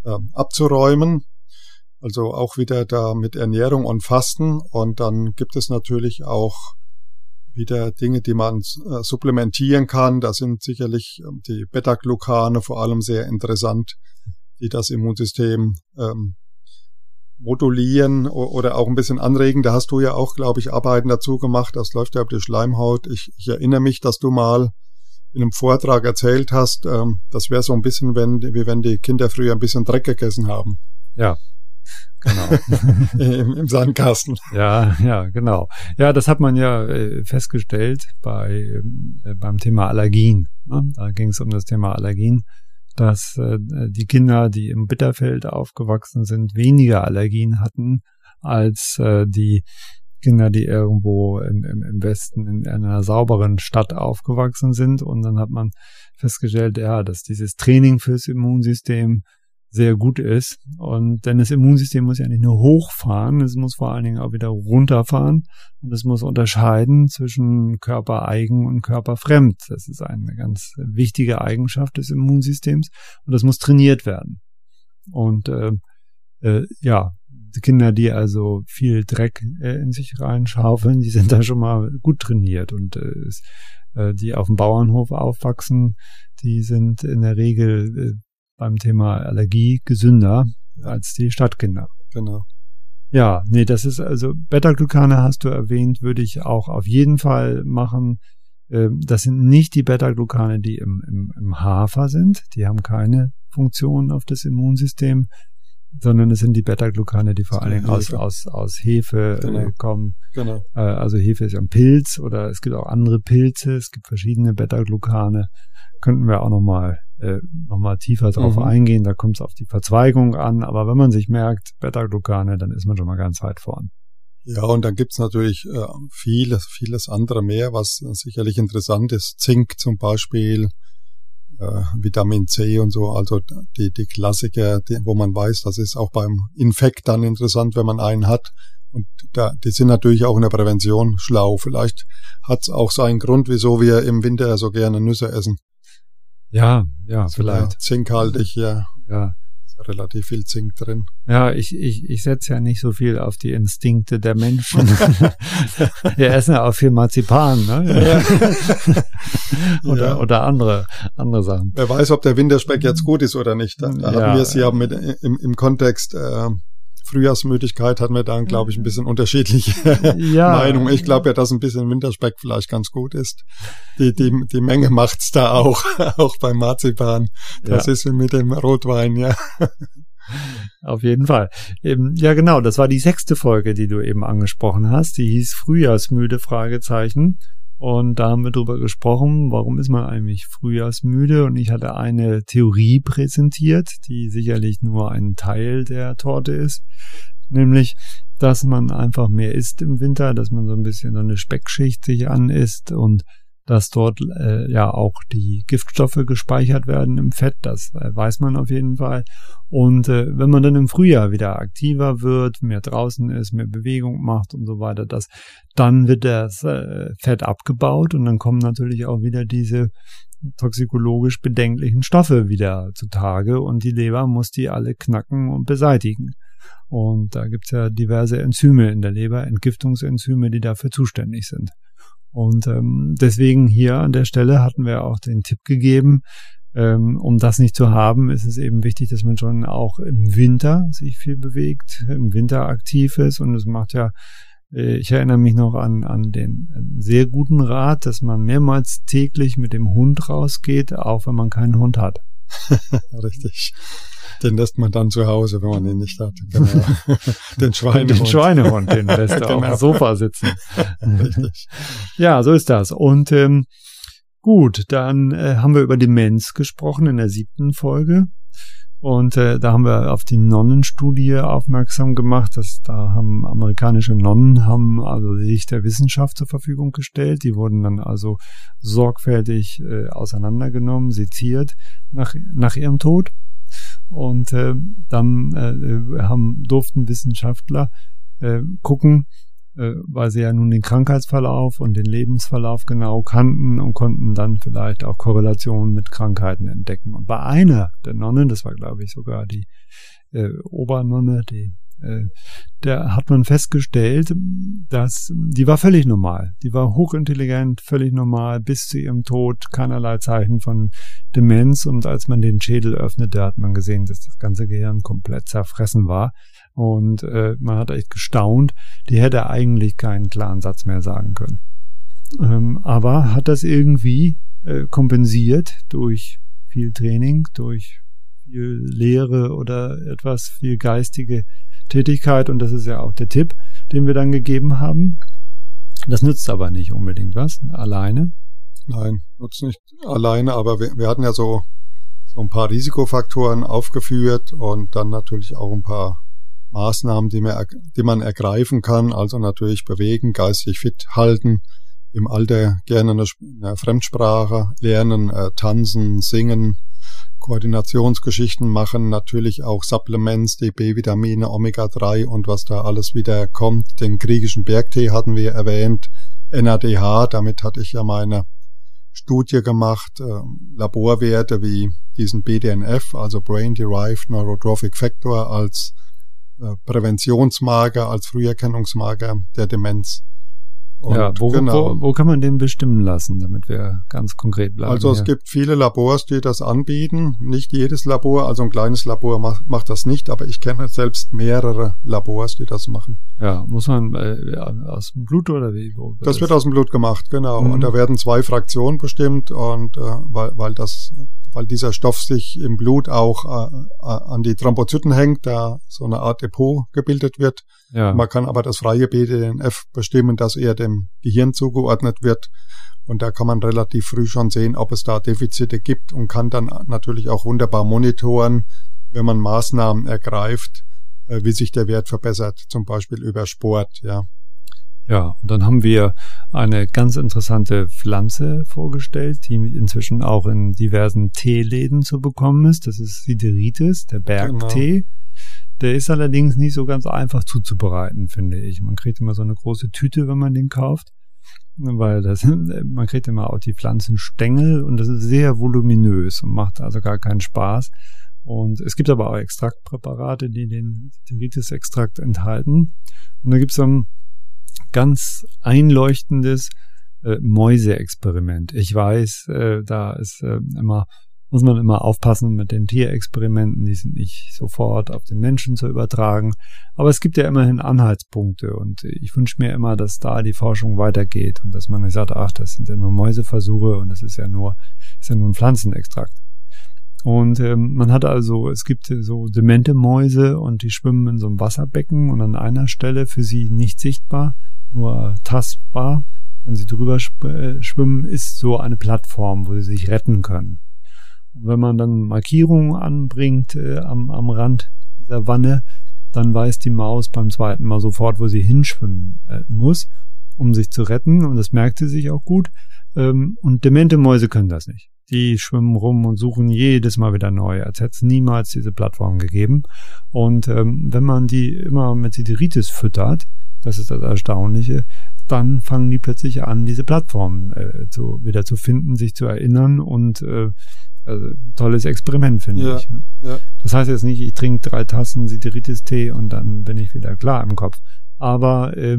äh, abzuräumen. Also auch wieder da mit Ernährung und Fasten. Und dann gibt es natürlich auch wieder Dinge, die man äh, supplementieren kann. Da sind sicherlich die Beta-Glucane vor allem sehr interessant, die das Immunsystem ähm, modulieren oder auch ein bisschen anregen. Da hast du ja auch, glaube ich, Arbeiten dazu gemacht. Das läuft ja über die Schleimhaut. Ich, ich erinnere mich, dass du mal in einem Vortrag erzählt hast, ähm, das wäre so ein bisschen, wenn, wie wenn die Kinder früher ein bisschen Dreck gegessen haben. Ja. Genau. Im, im Sandkasten. Ja, ja, genau. Ja, das hat man ja äh, festgestellt bei äh, beim Thema Allergien. Ne? Da ging es um das Thema Allergien, dass äh, die Kinder, die im Bitterfeld aufgewachsen sind, weniger Allergien hatten als äh, die Kinder, die irgendwo im, im, im Westen in einer sauberen Stadt aufgewachsen sind. Und dann hat man festgestellt, ja, dass dieses Training fürs Immunsystem sehr gut ist. Und denn das Immunsystem muss ja nicht nur hochfahren, es muss vor allen Dingen auch wieder runterfahren und es muss unterscheiden zwischen körpereigen und körperfremd. Das ist eine ganz wichtige Eigenschaft des Immunsystems und das muss trainiert werden. Und äh, äh, ja, die Kinder, die also viel Dreck äh, in sich reinschaufeln, die sind da schon mal gut trainiert und äh, äh, die auf dem Bauernhof aufwachsen, die sind in der Regel äh, beim Thema Allergie gesünder als die Stadtkinder. Genau. Ja, nee, das ist also, Beta-Glucane hast du erwähnt, würde ich auch auf jeden Fall machen. Das sind nicht die Beta-Glucane, die im, im, im Hafer sind. Die haben keine Funktion auf das Immunsystem, sondern es sind die Beta-Glucane, die vor allen Dingen aus, aus, aus Hefe genau. kommen. Genau. Also Hefe ist ja ein Pilz oder es gibt auch andere Pilze. Es gibt verschiedene Beta-Glucane. Könnten wir auch nochmal nochmal tiefer drauf mhm. eingehen, da kommt es auf die Verzweigung an, aber wenn man sich merkt, Beta-Glucane, dann ist man schon mal ganz weit vorn. Ja, und dann gibt es natürlich äh, vieles, vieles andere mehr, was äh, sicherlich interessant ist, Zink zum Beispiel, äh, Vitamin C und so, also die, die Klassiker, die, wo man weiß, das ist auch beim Infekt dann interessant, wenn man einen hat. Und da, die sind natürlich auch in der Prävention schlau. Vielleicht hat es auch seinen Grund, wieso wir im Winter so gerne Nüsse essen. Ja, ja, also vielleicht. Zinkhaltig, ja. Ja. Ist relativ viel Zink drin. Ja, ich, ich, ich setze ja nicht so viel auf die Instinkte der Menschen. Wir essen ja auch viel Marzipan, ne? Ja. oder, ja. oder andere, andere Sachen. Wer weiß, ob der Winterspeck jetzt gut ist oder nicht. Da, da ja. hatten wir es ja mit, im, im Kontext, äh, Frühjahrsmüdigkeit hatten wir dann, glaube ich, ein bisschen unterschiedliche ja. Meinung. Ich glaube ja, dass ein bisschen Winterspeck vielleicht ganz gut ist. Die, die, die Menge macht's da auch, auch beim Marzipan. Das ja. ist wie mit dem Rotwein, ja. Auf jeden Fall. Eben, ja, genau. Das war die sechste Folge, die du eben angesprochen hast. Die hieß Frühjahrsmüde, Fragezeichen. Und da haben wir drüber gesprochen, warum ist man eigentlich frühjahrsmüde? Und ich hatte eine Theorie präsentiert, die sicherlich nur ein Teil der Torte ist. Nämlich, dass man einfach mehr isst im Winter, dass man so ein bisschen so eine Speckschicht sich anisst und dass dort äh, ja auch die Giftstoffe gespeichert werden im Fett, das äh, weiß man auf jeden Fall. Und äh, wenn man dann im Frühjahr wieder aktiver wird, mehr draußen ist, mehr Bewegung macht und so weiter, das, dann wird das äh, Fett abgebaut und dann kommen natürlich auch wieder diese toxikologisch bedenklichen Stoffe wieder zutage und die Leber muss die alle knacken und beseitigen. Und da gibt's ja diverse Enzyme in der Leber, Entgiftungsenzyme, die dafür zuständig sind. Und ähm, deswegen hier an der Stelle hatten wir auch den Tipp gegeben, ähm, um das nicht zu haben, ist es eben wichtig, dass man schon auch im Winter sich viel bewegt, im Winter aktiv ist. Und es macht ja, äh, ich erinnere mich noch an, an den sehr guten Rat, dass man mehrmals täglich mit dem Hund rausgeht, auch wenn man keinen Hund hat. Richtig. Den lässt man dann zu Hause, wenn man ihn nicht hat. Genau. Den Schweinehund. Den Schweinehund, den lässt er auf dem Sofa sitzen. Richtig. Ja, so ist das. Und ähm, gut, dann äh, haben wir über Demenz gesprochen in der siebten Folge. Und äh, da haben wir auf die Nonnenstudie aufmerksam gemacht, dass da haben amerikanische Nonnen haben also sich der Wissenschaft zur Verfügung gestellt. Die wurden dann also sorgfältig äh, auseinandergenommen, seziert nach nach ihrem Tod. Und äh, dann äh, haben durften Wissenschaftler äh, gucken, äh, weil sie ja nun den Krankheitsverlauf und den Lebensverlauf genau kannten und konnten dann vielleicht auch Korrelationen mit Krankheiten entdecken. Und bei einer der Nonnen, das war glaube ich sogar die äh, Obernonne, die, äh, da hat man festgestellt, dass die war völlig normal. Die war hochintelligent, völlig normal, bis zu ihrem Tod, keinerlei Zeichen von Demenz, und als man den Schädel öffnete, hat man gesehen, dass das ganze Gehirn komplett zerfressen war und äh, man hat echt gestaunt, die hätte eigentlich keinen klaren Satz mehr sagen können. Ähm, aber hat das irgendwie äh, kompensiert durch viel Training, durch viel Lehre oder etwas, viel geistige Tätigkeit, und das ist ja auch der Tipp, den wir dann gegeben haben. Das nützt aber nicht unbedingt was, alleine. Nein, nutzt nicht alleine, aber wir, wir hatten ja so, so ein paar Risikofaktoren aufgeführt und dann natürlich auch ein paar Maßnahmen, die man, die man ergreifen kann. Also natürlich bewegen, geistig fit halten, im Alter gerne eine, eine Fremdsprache lernen, äh, tanzen, singen, Koordinationsgeschichten machen, natürlich auch Supplements, die B-Vitamine, Omega drei und was da alles wieder kommt. Den griechischen Bergtee hatten wir erwähnt, N A D H, damit hatte ich ja meine Studie gemacht, äh, Laborwerte wie diesen B D N F, also Brain-Derived Neurotrophic Factor, als äh, Präventionsmarker, als Früherkennungsmarker der Demenz. Und ja, wo, genau, wo, wo kann man den bestimmen lassen, damit wir ganz konkret bleiben? Also es hier gibt viele Labors, die das anbieten. Nicht jedes Labor, also ein kleines Labor macht, macht das nicht, aber ich kenne selbst mehrere Labors, die das machen. Ja, muss man äh, aus dem Blut oder wie? Wo das wird aus dem Blut gemacht, genau. Mhm. Und da werden zwei Fraktionen bestimmt und äh, weil, weil das, weil dieser Stoff sich im Blut auch äh, an die Thrombozyten hängt, da so eine Art Depot gebildet wird. Ja. Man kann aber das freie B D N F bestimmen, dass er dem Gehirn zugeordnet wird. Und da kann man relativ früh schon sehen, ob es da Defizite gibt und kann dann natürlich auch wunderbar monitoren, wenn man Maßnahmen ergreift, wie sich der Wert verbessert, zum Beispiel über Sport, ja. Ja, und dann haben wir eine ganz interessante Pflanze vorgestellt, die inzwischen auch in diversen Teeläden zu bekommen ist. Das ist Sideritis, der Bergtee. Genau. Der ist allerdings nicht so ganz einfach zuzubereiten, finde ich. Man kriegt immer so eine große Tüte, wenn man den kauft, weil das, man kriegt immer auch die Pflanzenstängel und das ist sehr voluminös und macht also gar keinen Spaß. Und es gibt aber auch Extraktpräparate, die den Sideritis-Extrakt enthalten. Und da gibt es so ein ganz einleuchtendes äh, Mäuseexperiment. Ich weiß, äh, da ist äh, immer... muss man immer aufpassen mit den Tierexperimenten, die sind nicht sofort auf den Menschen zu übertragen. Aber es gibt ja immerhin Anhaltspunkte und ich wünsche mir immer, dass da die Forschung weitergeht und dass man nicht sagt, ach, das sind ja nur Mäuseversuche und das ist ja nur, ist ja nur ein Pflanzenextrakt. Und ähm, man hat also, es gibt so demente Mäuse und die schwimmen in so einem Wasserbecken und an einer Stelle für sie nicht sichtbar, nur tastbar wenn sie drüber schwimmen, ist so eine Plattform, wo sie sich retten können. Und wenn man dann Markierungen anbringt äh, am, am Rand dieser Wanne, dann weiß die Maus beim zweiten Mal sofort, wo sie hinschwimmen äh, muss, um sich zu retten. Und das merkt sie sich auch gut. Ähm, und demente Mäuse können das nicht. Die schwimmen rum und suchen jedes Mal wieder neu, als hätte es niemals diese Plattform gegeben. Und ähm, wenn man die immer mit Sideritis füttert, das ist das Erstaunliche, dann fangen die plötzlich an, diese Plattform äh, zu, wieder zu finden, sich zu erinnern und äh, also, tolles Experiment, finde ja, ich. Ja. Das heißt jetzt nicht, ich trinke drei Tassen Sideritis-Tee und dann bin ich wieder klar im Kopf. Aber äh,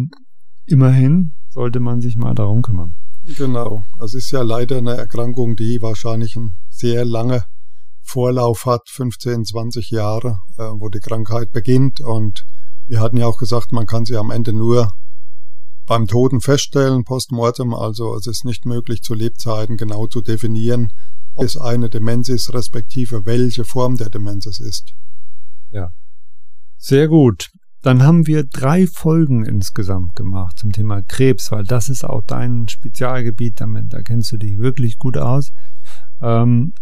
immerhin sollte man sich mal darum kümmern. Genau. Es ist ja leider eine Erkrankung, die wahrscheinlich einen sehr langen Vorlauf hat, fünfzehn, zwanzig Jahre, äh, wo die Krankheit beginnt. Und wir hatten ja auch gesagt, man kann sie am Ende nur beim Toten feststellen, postmortem. Also es ist nicht möglich, zu Lebzeiten genau zu definieren, ob es eine Demenz ist, respektive welche Form der Demenz es ist. Ja, sehr gut. Dann haben wir drei Folgen insgesamt gemacht zum Thema Krebs, weil das ist auch dein Spezialgebiet, damit, da kennst du dich wirklich gut aus. Ähm,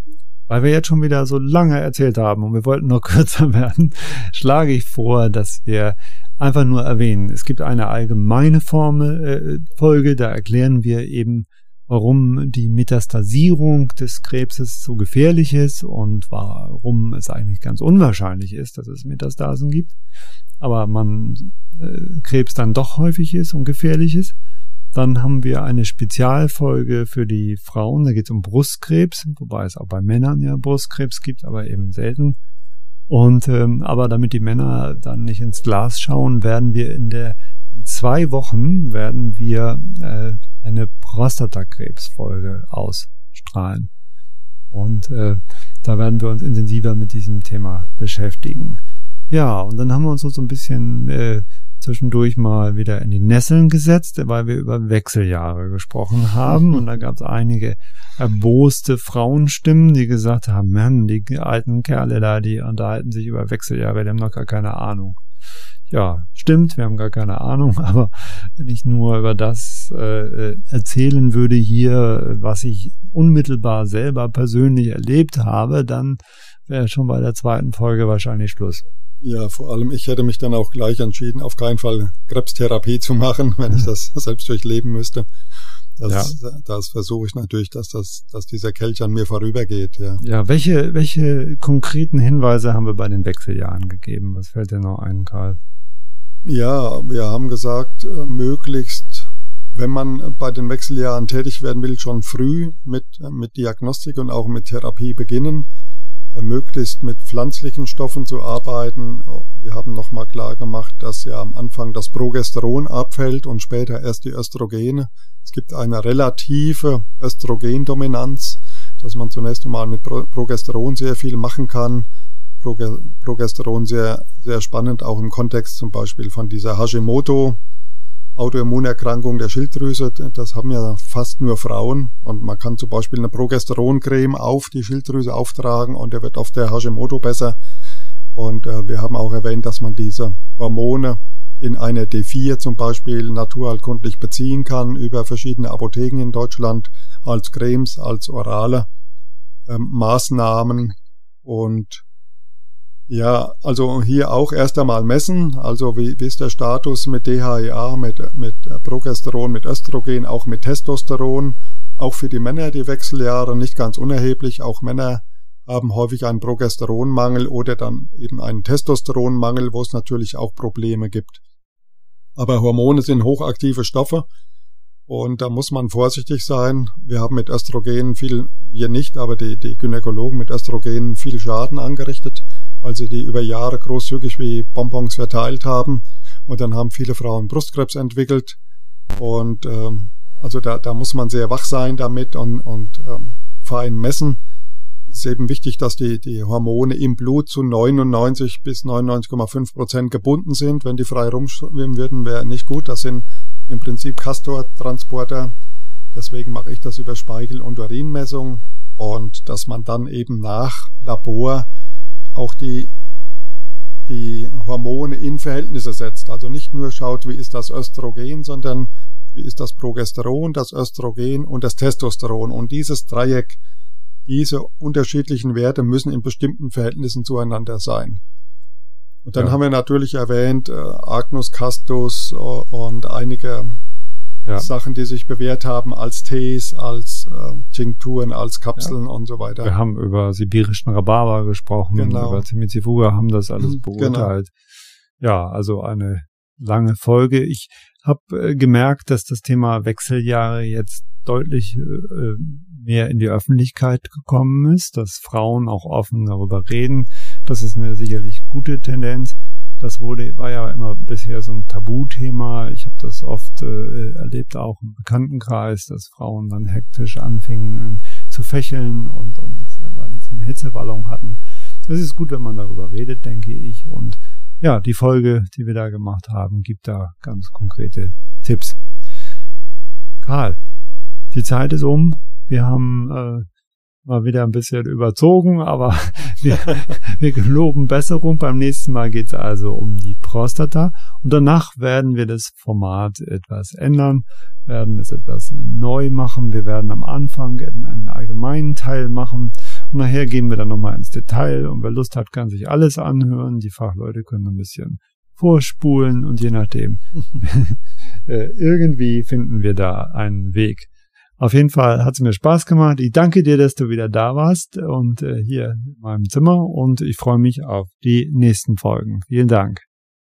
weil wir jetzt schon wieder so lange erzählt haben und wir wollten noch kürzer werden, schlage ich vor, dass wir einfach nur erwähnen, es gibt eine allgemeine Formel, äh, Folge, da erklären wir eben, warum die Metastasierung des Krebses so gefährlich ist und warum es eigentlich ganz unwahrscheinlich ist, dass es Metastasen gibt, aber man äh, Krebs dann doch häufig ist und gefährlich ist. Dann haben wir eine Spezialfolge für die Frauen, da geht es um Brustkrebs, wobei es auch bei Männern ja Brustkrebs gibt, aber eben selten. Und ähm, aber damit die Männer dann nicht ins Glas schauen, werden wir in der in zwei Wochen werden wir äh, eine Prostatakrebsfolge ausstrahlen. Und äh, da werden wir uns intensiver mit diesem Thema beschäftigen. Ja, und dann haben wir uns so, so ein bisschen äh, zwischendurch mal wieder in die Nesseln gesetzt, weil wir über Wechseljahre gesprochen haben. Und da gab es einige erboste Frauenstimmen, die gesagt haben, Mann, die alten Kerle da, die unterhalten sich über Wechseljahre, die haben noch gar keine Ahnung. Ja, stimmt, wir haben gar keine Ahnung, aber wenn ich nur über das äh, erzählen würde hier, was ich unmittelbar selber persönlich erlebt habe, dann wäre schon bei der zweiten Folge wahrscheinlich Schluss. Ja, vor allem ich hätte mich dann auch gleich entschieden, auf keinen Fall Krebstherapie zu machen, wenn ich das selbst durchleben müsste. Das, ja. das versuche ich natürlich, dass, das, dass dieser Kelch an mir vorübergeht. Ja, ja welche, welche konkreten Hinweise haben wir bei den Wechseljahren gegeben? Was fällt dir noch ein, Karl? Ja, wir haben gesagt, möglichst, wenn man bei den Wechseljahren tätig werden will, schon früh mit, mit Diagnostik und auch mit Therapie beginnen, möglichst mit pflanzlichen Stoffen zu arbeiten. Wir haben nochmal klar gemacht, dass ja am Anfang das Progesteron abfällt und später erst die Östrogene. Es gibt eine relative Östrogendominanz, dass man zunächst einmal mit Progesteron sehr viel machen kann. Progesteron sehr, sehr spannend, auch im Kontext zum Beispiel von dieser Hashimoto, Autoimmunerkrankung der Schilddrüse. Das haben ja fast nur Frauen und man kann zum Beispiel eine Progesteroncreme auf die Schilddrüse auftragen und der wird auf der Hashimoto besser. Und äh, wir haben auch erwähnt, dass man diese Hormone in einer D vier zum Beispiel naturheilkundlich beziehen kann über verschiedene Apotheken in Deutschland als Cremes, als orale äh, Maßnahmen. Und ja, also hier auch erst einmal messen, also wie, wie ist der Status mit D H E A, mit, mit Progesteron, mit Östrogen, auch mit Testosteron, auch für die Männer die Wechseljahre nicht ganz unerheblich, auch Männer haben häufig einen Progesteronmangel oder dann eben einen Testosteronmangel, wo es natürlich auch Probleme gibt. Aber Hormone sind hochaktive Stoffe und da muss man vorsichtig sein. Wir haben mit Östrogenen viel, wir nicht, aber die, die Gynäkologen mit Östrogenen viel Schaden angerichtet, weil sie die über Jahre großzügig wie Bonbons verteilt haben. Und dann haben viele Frauen Brustkrebs entwickelt. Und ähm, also da, da muss man sehr wach sein damit und, und ähm, fein messen. Es ist eben wichtig, dass die, die Hormone im Blut zu neunundneunzig bis neunundneunzig Komma fünf Prozent gebunden sind. Wenn die frei rumschwimmen würden, wäre nicht gut. Das sind im Prinzip Castor-Transporter. Deswegen mache ich das über Speichel- und Urinmessung. Und dass man dann eben nach Labor auch die, die Hormone in Verhältnisse setzt. Also nicht nur schaut, wie ist das Östrogen, sondern wie ist das Progesteron, das Östrogen und das Testosteron. Und dieses Dreieck, diese unterschiedlichen Werte müssen in bestimmten Verhältnissen zueinander sein. Und dann ja. haben wir natürlich erwähnt, äh, Agnus Castus äh, und einige ja. Sachen, die sich bewährt haben als Tees, als äh, Tinkturen, als Kapseln ja. und so weiter. Wir haben über sibirischen Rhabarber gesprochen, genau. über Cimicifuga, haben das alles beurteilt. Genau. Ja, also eine lange Folge. Ich habe äh, gemerkt, dass das Thema Wechseljahre jetzt deutlich äh, mehr in die Öffentlichkeit gekommen ist, dass Frauen auch offen darüber reden. Das ist eine sicherlich gute Tendenz. Das wurde war ja immer bisher so ein Tabuthema. Ich habe das oft äh, erlebt, auch im Bekanntenkreis, dass Frauen dann hektisch anfingen äh, zu fächeln und, und das, weil sie eine Hitzewallung hatten. Es ist gut, wenn man darüber redet, denke ich. Und ja, die Folge, die wir da gemacht haben, gibt da ganz konkrete Tipps. Karl, die Zeit ist um. Wir haben äh, mal wieder ein bisschen überzogen, aber wir, wir geloben Besserung. Beim nächsten Mal geht es also um die Prostata. Und danach werden wir das Format etwas ändern, werden es etwas neu machen. Wir werden am Anfang einen allgemeinen Teil machen. Und nachher gehen wir dann nochmal ins Detail. Und wer Lust hat, kann sich alles anhören. Die Fachleute können ein bisschen vorspulen. Und je nachdem, irgendwie finden wir da einen Weg. Auf jeden Fall hat es mir Spaß gemacht. Ich danke dir, dass du wieder da warst und äh, hier in meinem Zimmer, und ich freue mich auf die nächsten Folgen. Vielen Dank.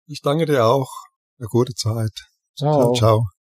Ich danke dir auch. Eine gute Zeit. Ciao. Ciao. Ciao.